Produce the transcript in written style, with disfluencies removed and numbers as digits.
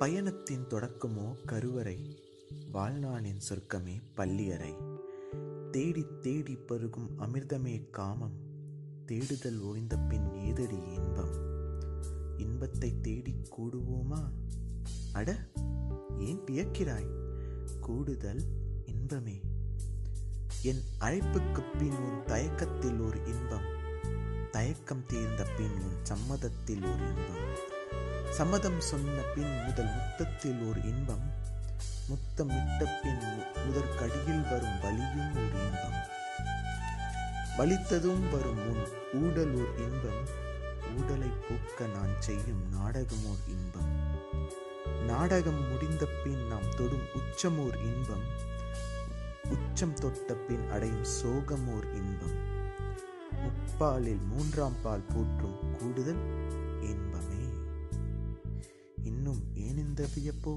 பயணத்தின் தொடக்கமோ கருவறை, வாழ்நாளின் சொர்க்கமே பள்ளியறை. தேடி தேடி பருகும் அமிர்தமே காமம், தேடுதல் ஒழிந்த பின் ஏதடி இன்பம். இன்பத்தை தேடி கூடுவோமா? அட ஏன் பியக்கிறாய்? கூடுதல் இன்பமே. என் அழைப்புக்கு பின் உன் தயக்கத்தில் ஒரு இன்பம், தயக்கம் தீர்ந்த பின் உன் சம்மதத்தில் ஒரு இன்பம், சம்மதம் சொன்ன பின் முதல் முத்தத்தில் ஒரு இன்பம், முத்தமிட்ட பின் முதற்கடியில் வரும் வலியும் ஒரு இன்பம், வலித்ததும் வரும் உன் ஊடல் ஒரு இன்பம், ஊடலை பூக்க நான் செய்யும் நாடகம் ஒரு இன்பம், நாடகம் முடிந்த பின் நாம் தொடும் உச்சம் ஒரு இன்பம், உச்சம் தொட்ட பின் அடையும் சோகம் ஓர் இன்பம், முப்பாலில் மூன்றாம் பால் போற்றும் கூடுதல் இன்பமே. இன்னும் ஏன் இந்த வியப்போ?